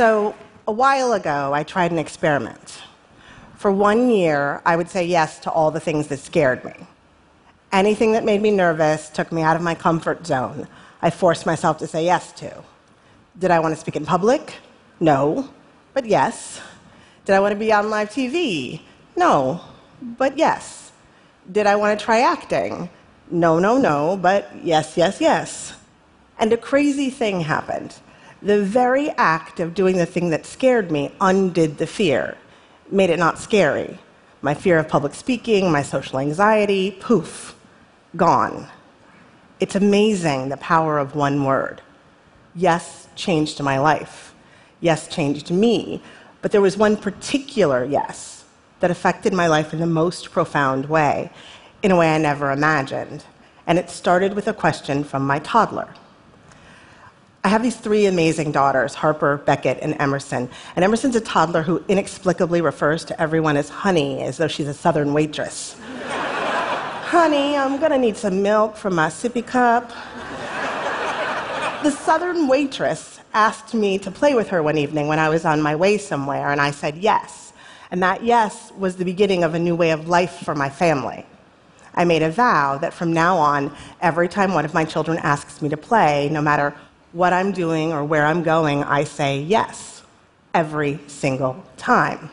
So a while ago, I tried an experiment. For 1 year, I would say yes to all the things that scared me. Anything that made me nervous took me out of my comfort zone. I forced myself to say yes to. Did I want to speak in public? No, but yes. Did I want to be on live TV? No, but yes. Did I want to try acting? No, no, no, but yes, yes, yes. And a crazy thing happened. The very act of doing the thing that scared me undid the fear, made it not scary. My fear of public speaking, my social anxiety, poof, gone. It's amazing the power of one word. Yes changed my life. Yes changed me. But there was one particular yes that affected my life in the most profound way, in a way I never imagined. And it started with a question from my toddler. I have these three amazing daughters, Harper, Beckett, and Emerson. And Emerson's a toddler who inexplicably refers to everyone as honey, as though she's a Southern waitress. Honey, I'm gonna need some milk from my sippy cup. The Southern waitress asked me to play with her one evening when I was on my way somewhere, and I said yes. And that yes was the beginning of a new way of life for my family. I made a vow that from now on, every time one of my children asks me to play, no matter what I'm doing or where I'm going, I say yes, every single time.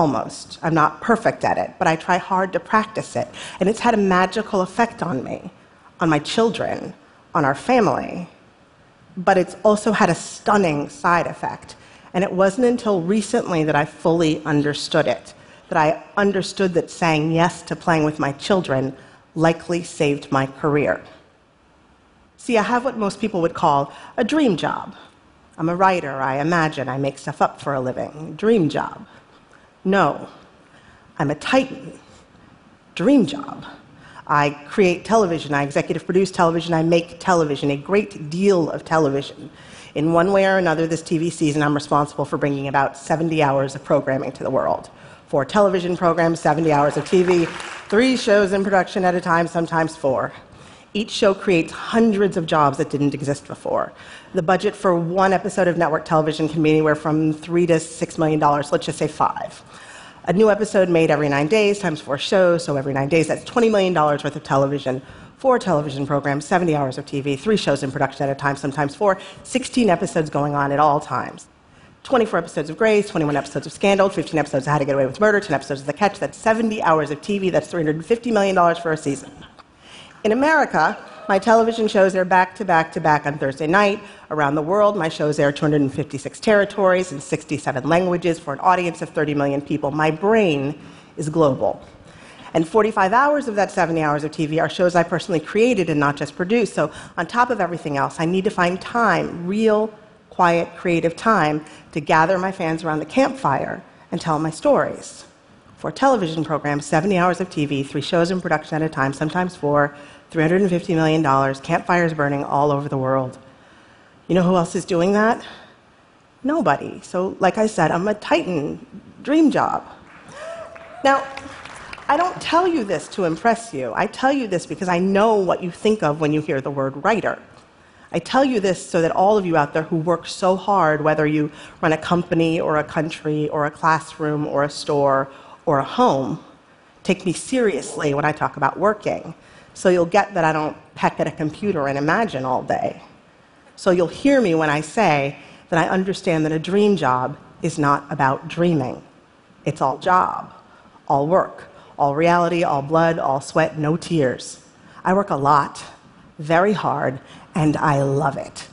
Almost. I'm not perfect at it, but I try hard to practice it. And it's had a magical effect on me, on my children, on our family. But it's also had a stunning side effect. And it wasn't until recently that I fully understood it, that I understood that saying yes to playing with my children likely saved my career. See, I have what most people would call a dream job. I'm a writer, I imagine, I make stuff up for a living. Dream job. No, I'm a titan. Dream job. I create television, I executive produce television, I make television, a great deal of television. In one way or another, this TV season, I'm responsible for bringing about 70 hours of programming to the world. 4 television programs, 70 hours of TV, 3 shows in production at a time, sometimes 4. Each show creates hundreds of jobs that didn't exist before. The budget for one episode of network television can be anywhere from $3 to $6 million, let's just say 5. A new episode made every 9 days times 4 shows, so every 9 days, that's $20 million worth of television, 4 television programs, 70 hours of TV, 3 shows in production at a time, sometimes 4, 16 episodes going on at all times. 24 episodes of Grey's, 21 episodes of Scandal, 15 episodes of How to Get Away with Murder, 10 episodes of The Catch, that's 70 hours of TV, that's $350 million for a season. In America, my television shows air back to back to back on Thursday night. Around the world, my shows air 256 territories in 67 languages for an audience of 30 million people. My brain is global. And 45 hours of that 70 hours of TV are shows I personally created and not just produced. So on top of everything else, I need to find time, real, quiet, creative time, to gather my fans around the campfire and tell my stories. 4 television programs, 70 hours of TV, 3 shows in production at a time, sometimes 4, $350 million, campfires burning all over the world. You know who else is doing that? Nobody. So, like I said, I'm a titan. Dream job. Now, I don't tell you this to impress you. I tell you this because I know what you think of when you hear the word writer. I tell you this so that all of you out there who work so hard, whether you run a company or a country or a classroom or a store or a home, take me seriously when I talk about working. So you'll get that I don't peck at a computer and imagine all day. So you'll hear me when I say that I understand that a dream job is not about dreaming. It's all job, all work, all reality, all blood, all sweat, no tears. I work a lot, very hard, and I love it.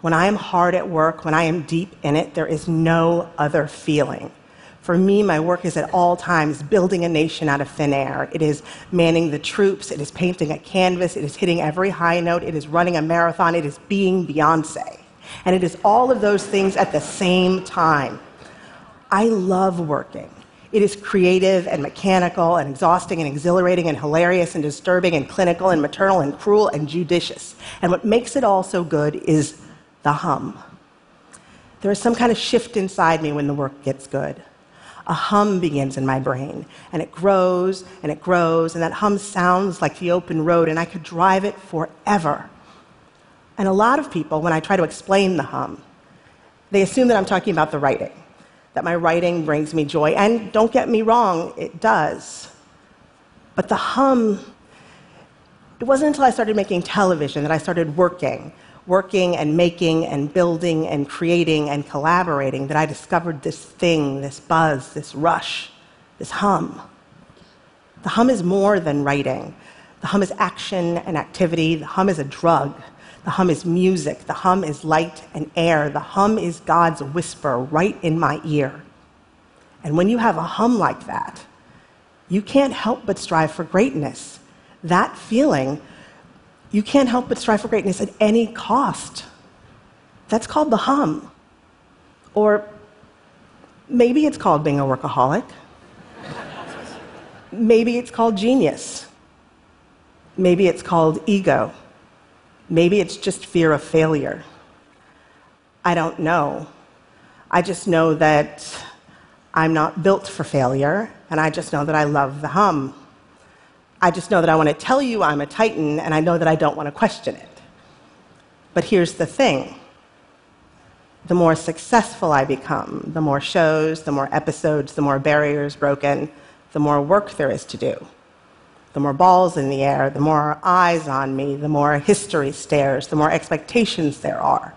When I am hard at work, when I am deep in it, there is no other feeling. For me, my work is at all times building a nation out of thin air. It is manning the troops, it is painting a canvas, it is hitting every high note, it is running a marathon, it is being Beyoncé. And it is all of those things at the same time. I love working. It is creative and mechanical and exhausting and exhilarating and hilarious and disturbing and clinical and maternal and cruel and judicious. And what makes it all so good is the hum. There is some kind of shift inside me when the work gets good. A hum begins in my brain, and it grows, and it grows, and that hum sounds like the open road, and I could drive it forever. And a lot of people, when I try to explain the hum, They assume that I'm talking about the writing, that my writing brings me joy. And don't get me wrong, it does. But the hum, it wasn't until I started making television that I started working and making and building and creating and collaborating that I discovered this thing, this buzz, this rush, this hum. The hum is more than writing. The hum is action and activity. The hum is a drug. The hum is music. The hum is light and air. The hum is God's whisper right in my ear. And when you have a hum like that, you can't help but strive for greatness. That feeling, you can't help but strive for greatness at any cost. That's called the hum. Or maybe it's called being a workaholic. Maybe it's called genius. Maybe it's called ego. Maybe it's just fear of failure. I don't know. I just know that I'm not built for failure, and I just know that I love the hum. I just know that I want to tell you I'm a titan, and I know that I don't want to question it. But here's the thing. The more successful I become, the more shows, the more episodes, the more barriers broken, the more work there is to do. The more balls in the air, the more eyes on me, the more history stares, the more expectations there are.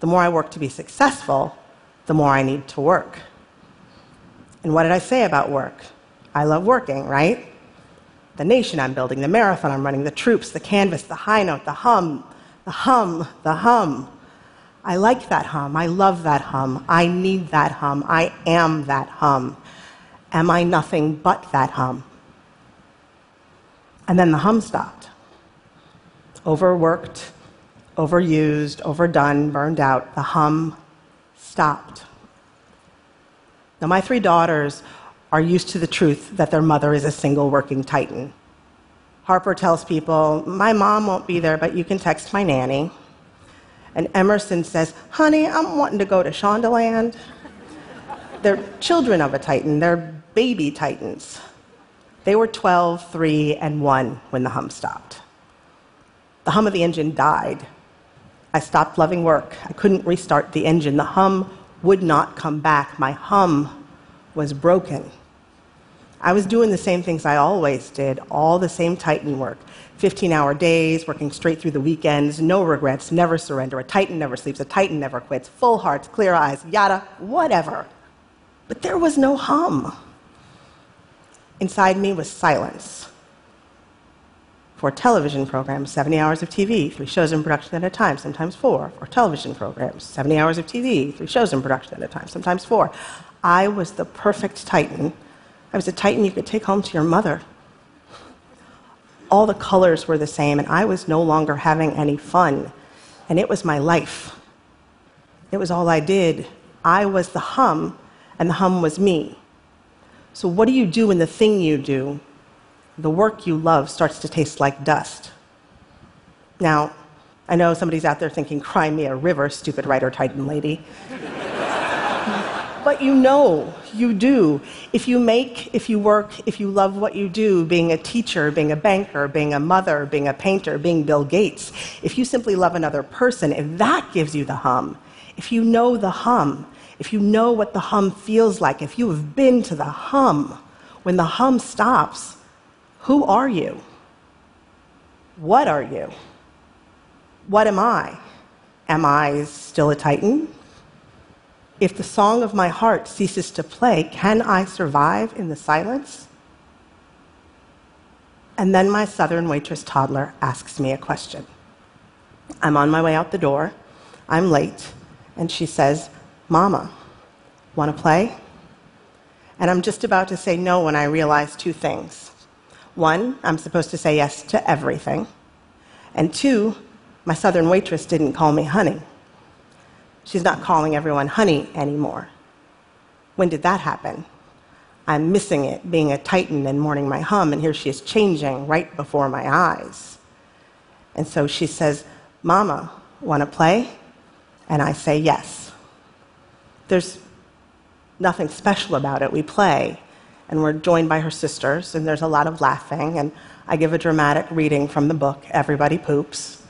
The more I work to be successful, the more I need to work. And what did I say about work? I love working, right? The nation I'm building, the marathon I'm running, the troops, the canvas, the high note, the hum, the hum, the hum. I like that hum. I love that hum. I need that hum. I am that hum. Am I nothing but that hum? And then the hum stopped. Overworked, overused, overdone, burned out, the hum stopped. Now, my three daughters are used to the truth that their mother is a single working titan. Harper tells people, "My mom won't be there, but you can text my nanny." And Emerson says, "Honey, I'm wanting to go to Shondaland." They're children of a titan. They're baby titans. They were 12, 3, and 1 when the hum stopped. The hum of the engine died. I stopped loving work. I couldn't restart the engine. The hum would not come back. My hum was broken. I was doing the same things I always did, all the same titan work. 15-hour days, working straight through the weekends, no regrets, never surrender. A titan never sleeps, a titan never quits. Full hearts, clear eyes, yada, whatever. But there was no hum. Inside me was silence. 4 television programs, 70 hours of TV, 3 shows in production at a time, sometimes 4. 4 television programs, 70 hours of TV, 3 shows in production at a time, sometimes 4. I was the perfect titan. I was a titan you could take home to your mother. All the colors were the same, and I was no longer having any fun. And it was my life. It was all I did. I was the hum, and the hum was me. So what do you do when the thing you do, the work you love, starts to taste like dust? Now, I know somebody's out there thinking, "Cry me a river, stupid writer titan lady." But you know, you do. If you make, if you work, if you love what you do, being a teacher, being a banker, being a mother, being a painter, being Bill Gates, if you simply love another person, if that gives you the hum, if you know the hum, if you know what the hum feels like, if you have been to the hum, when the hum stops, who are you? What are you? What am I? Am I still a titan? If the song of my heart ceases to play, can I survive in the silence? And then my Southern waitress toddler asks me a question. I'm on my way out the door, I'm late, and she says, "Mama, want to play?" And I'm just about to say no when I realize 2 things. 1, I'm supposed to say yes to everything. And 2, my Southern waitress didn't call me honey. She's not calling everyone honey anymore. When did that happen? I'm missing it, being a titan and mourning my hum, and here she is changing right before my eyes. And so she says, "Mama, want to play?" And I say yes. There's nothing special about it. We play, and we're joined by her sisters, and there's a lot of laughing, and I give a dramatic reading from the book, Everybody Poops.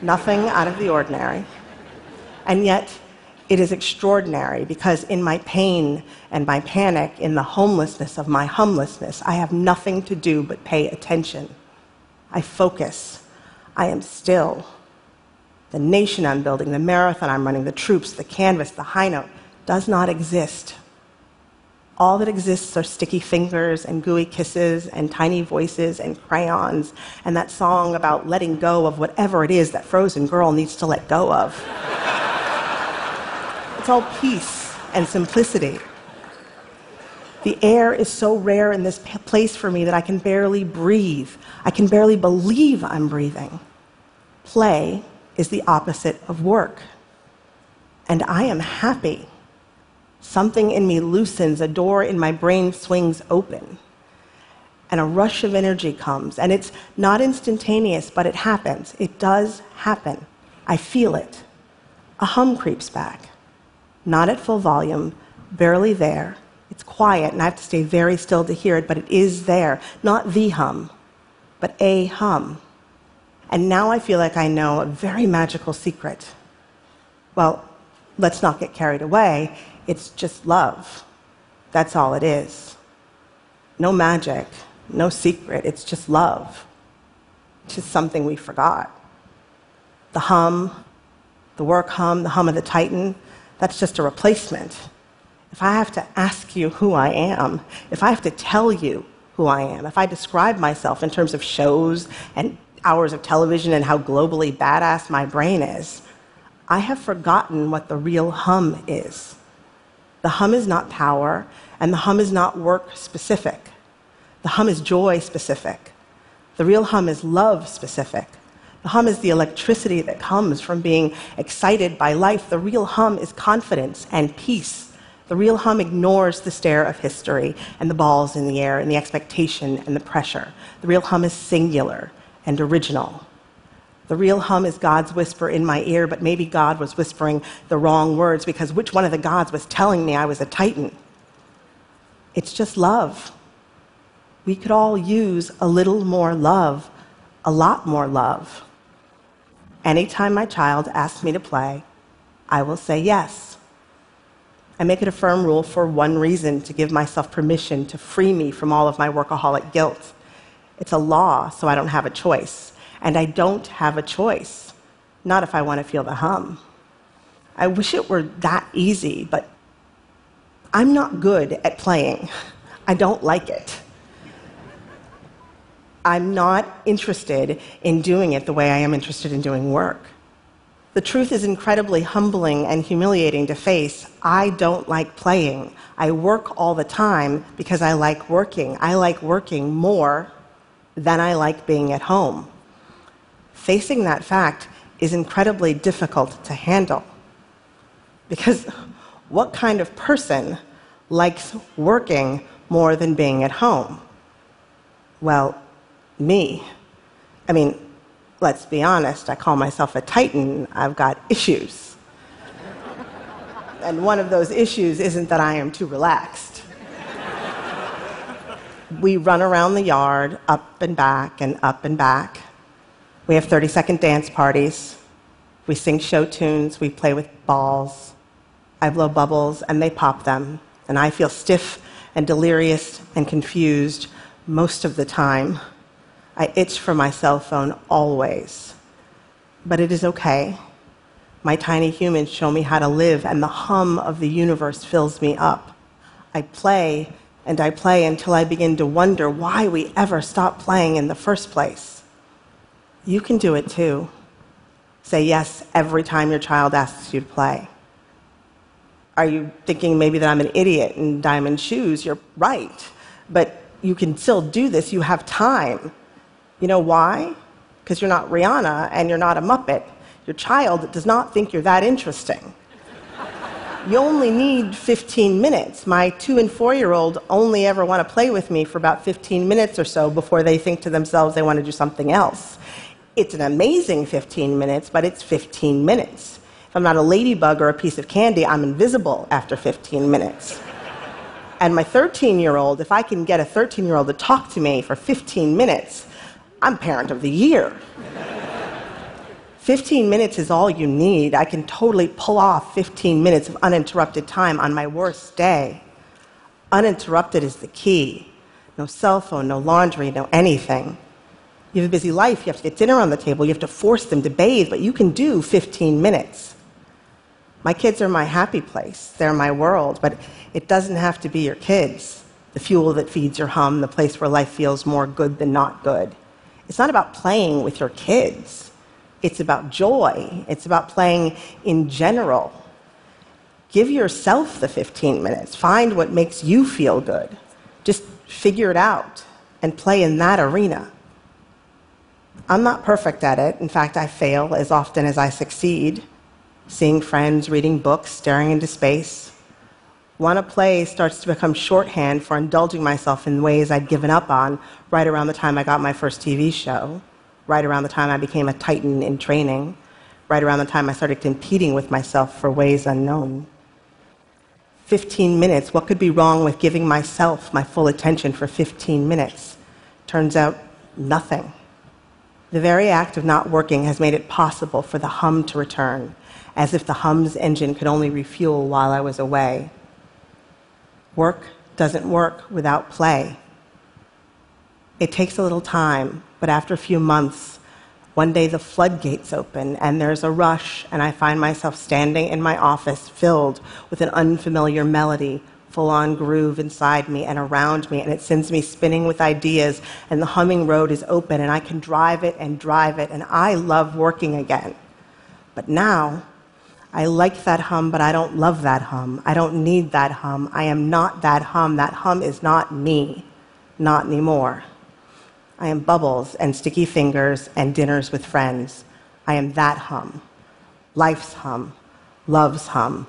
Nothing out of the ordinary. And yet, It is extraordinary because in my pain and my panic, in the homelessness of my humlessness, I have nothing to do but pay attention. I focus. I am still. The nation I'm building, the marathon I'm running, the troops, the canvas, the high note, does not exist. All that exists are sticky fingers and gooey kisses and tiny voices and crayons and that song about letting go of whatever it is that frozen girl needs to let go of. It's all peace and simplicity. The air is so rare in this place for me that I can barely breathe. I can barely believe I'm breathing. Play is the opposite of work. And I am happy. Something in me loosens, a door in my brain swings open. And a rush of energy comes. And it's not instantaneous, but it happens. It does happen. I feel it. A hum creeps back. Not at full volume, barely there. It's quiet, and I have to stay very still to hear it, but it is there. Not the hum, but a hum. And now I feel like I know a very magical secret. Well, let's not get carried away. It's just love. That's all it is. No magic, no secret. It's just love. It's just something we forgot. The hum, the work hum, the hum of the Titan, that's just a replacement. If I have to ask you who I am, if I have to tell you who I am, if I describe myself in terms of shows and hours of television and how globally badass my brain is, I have forgotten what the real hum is. The hum is not power, and the hum is not work specific. The hum is joy specific. The real hum is love specific. The hum is the electricity that comes from being excited by life. The real hum is confidence and peace. The real hum ignores the stare of history and the balls in the air and the expectation and the pressure. The real hum is singular and original. The real hum is God's whisper in my ear, but maybe God was whispering the wrong words because which one of the gods was telling me I was a Titan? It's just love. We could all use a little more love, a lot more love. Anytime my child asks me to play, I will say yes. I make it a firm rule for one reason, to give myself permission to free me from all of my workaholic guilt. It's a law, so I don't have a choice. And I don't have a choice. Not if I want to feel the hum. I wish it were that easy, but I'm not good at playing. I don't like it. I'm not interested in doing it the way I am interested in doing work. The truth is incredibly humbling and humiliating to face. I don't like playing. I work all the time because I like working. I like working more than I like being at home. Facing that fact is incredibly difficult to handle. Because what kind of person likes working more than being at home? Well, me. I mean, let's be honest, I call myself a Titan. I've got issues. And one of those issues isn't that I am too relaxed. We run around the yard, up and back and up and back. We have 30-second dance parties. We sing show tunes. We play with balls. I blow bubbles, and they pop them. And I feel stiff and delirious and confused most of the time. I itch for my cell phone always. But it is okay. My tiny humans show me how to live, and the hum of the universe fills me up. I play until I begin to wonder why we ever stopped playing in the first place. You can do it too. Say yes every time your child asks you to play. Are you thinking maybe that I'm an idiot in diamond shoes? You're right. But you can still do this. You have time. You know why? Because you're not Rihanna and you're not a Muppet. Your child does not think you're that interesting. You only need 15 minutes. My 2- and 4-year-old only ever want to play with me for about 15 minutes or so before they think to themselves they want to do something else. It's an amazing 15 minutes, but it's 15 minutes. If I'm not a ladybug or a piece of candy, I'm invisible after 15 minutes. And my 13-year-old, if I can get a 13-year-old to talk to me for 15 minutes, I'm parent of the year. 15 minutes is all you need. I can totally pull off 15 minutes of uninterrupted time on my worst day. Uninterrupted is the key. No cell phone, no laundry, no anything. You have a busy life, you have to get dinner on the table, you have to force them to bathe, but you can do 15 minutes. My kids are my happy place, they're my world, but it doesn't have to be your kids. The fuel that feeds your hum, the place where life feels more good than not good. It's not about playing with your kids. It's about joy. It's about playing in general. Give yourself the 15 minutes. Find what makes you feel good. Just figure it out and play in that arena. I'm not perfect at it. In fact, I fail as often as I succeed. Seeing friends, reading books, staring into space. Wanna play starts to become shorthand for indulging myself in ways I'd given up on right around the time I got my first TV show, right around the time I became a titan in training, right around the time I started competing with myself for ways unknown. 15 minutes, what could be wrong with giving myself my full attention for 15 minutes? Turns out, nothing. The very act of not working has made it possible for the hum to return, as if the hum's engine could only refuel while I was away. Work doesn't work without play. It takes a little time, but after a few months, one day the floodgates open and there's a rush, and I find myself standing in my office filled with an unfamiliar melody, full-on groove inside me and around me, and it sends me spinning with ideas, and the humming road is open, and I can drive it, and I love working again. But now, I like that hum, but I don't love that hum. I don't need that hum. I am not that hum. That hum is not me. Not anymore. I am bubbles and sticky fingers and dinners with friends. I am that hum. Life's hum. Love's hum.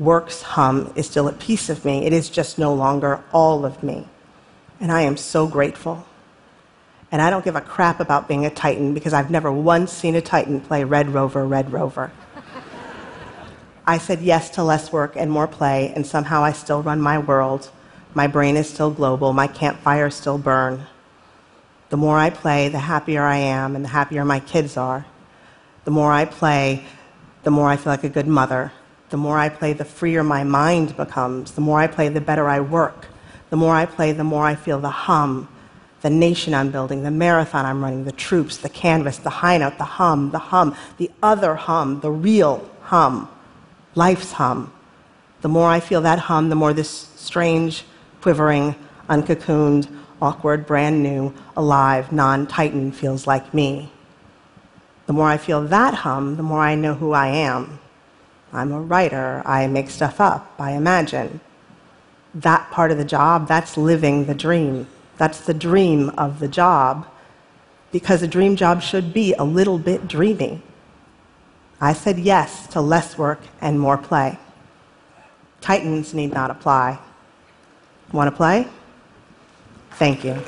Work's hum is still a piece of me. It is just no longer all of me. And I am so grateful. And I don't give a crap about being a titan, because I've never once seen a titan play Red Rover, Red Rover. I said yes to less work and more play, and somehow I still run my world. My brain is still global. My campfires still burn. The more I play, the happier I am, and the happier my kids are. The more I play, the more I feel like a good mother. The more I play, the freer my mind becomes. The more I play, the better I work. The more I play, the more I feel the hum, the nation I'm building, the marathon I'm running, the troops, the canvas, the high note, the hum, the other hum, the real hum, life's hum. The more I feel that hum, the more this strange, quivering, uncocooned, awkward, brand new, alive, non-titan feels like me. The more I feel that hum, the more I know who I am. I'm a writer, I make stuff up, I imagine. That part of the job, that's living the dream. That's the dream of the job, because a dream job should be a little bit dreamy. I said yes to less work and more play. Titans need not apply. Want to play? Thank you.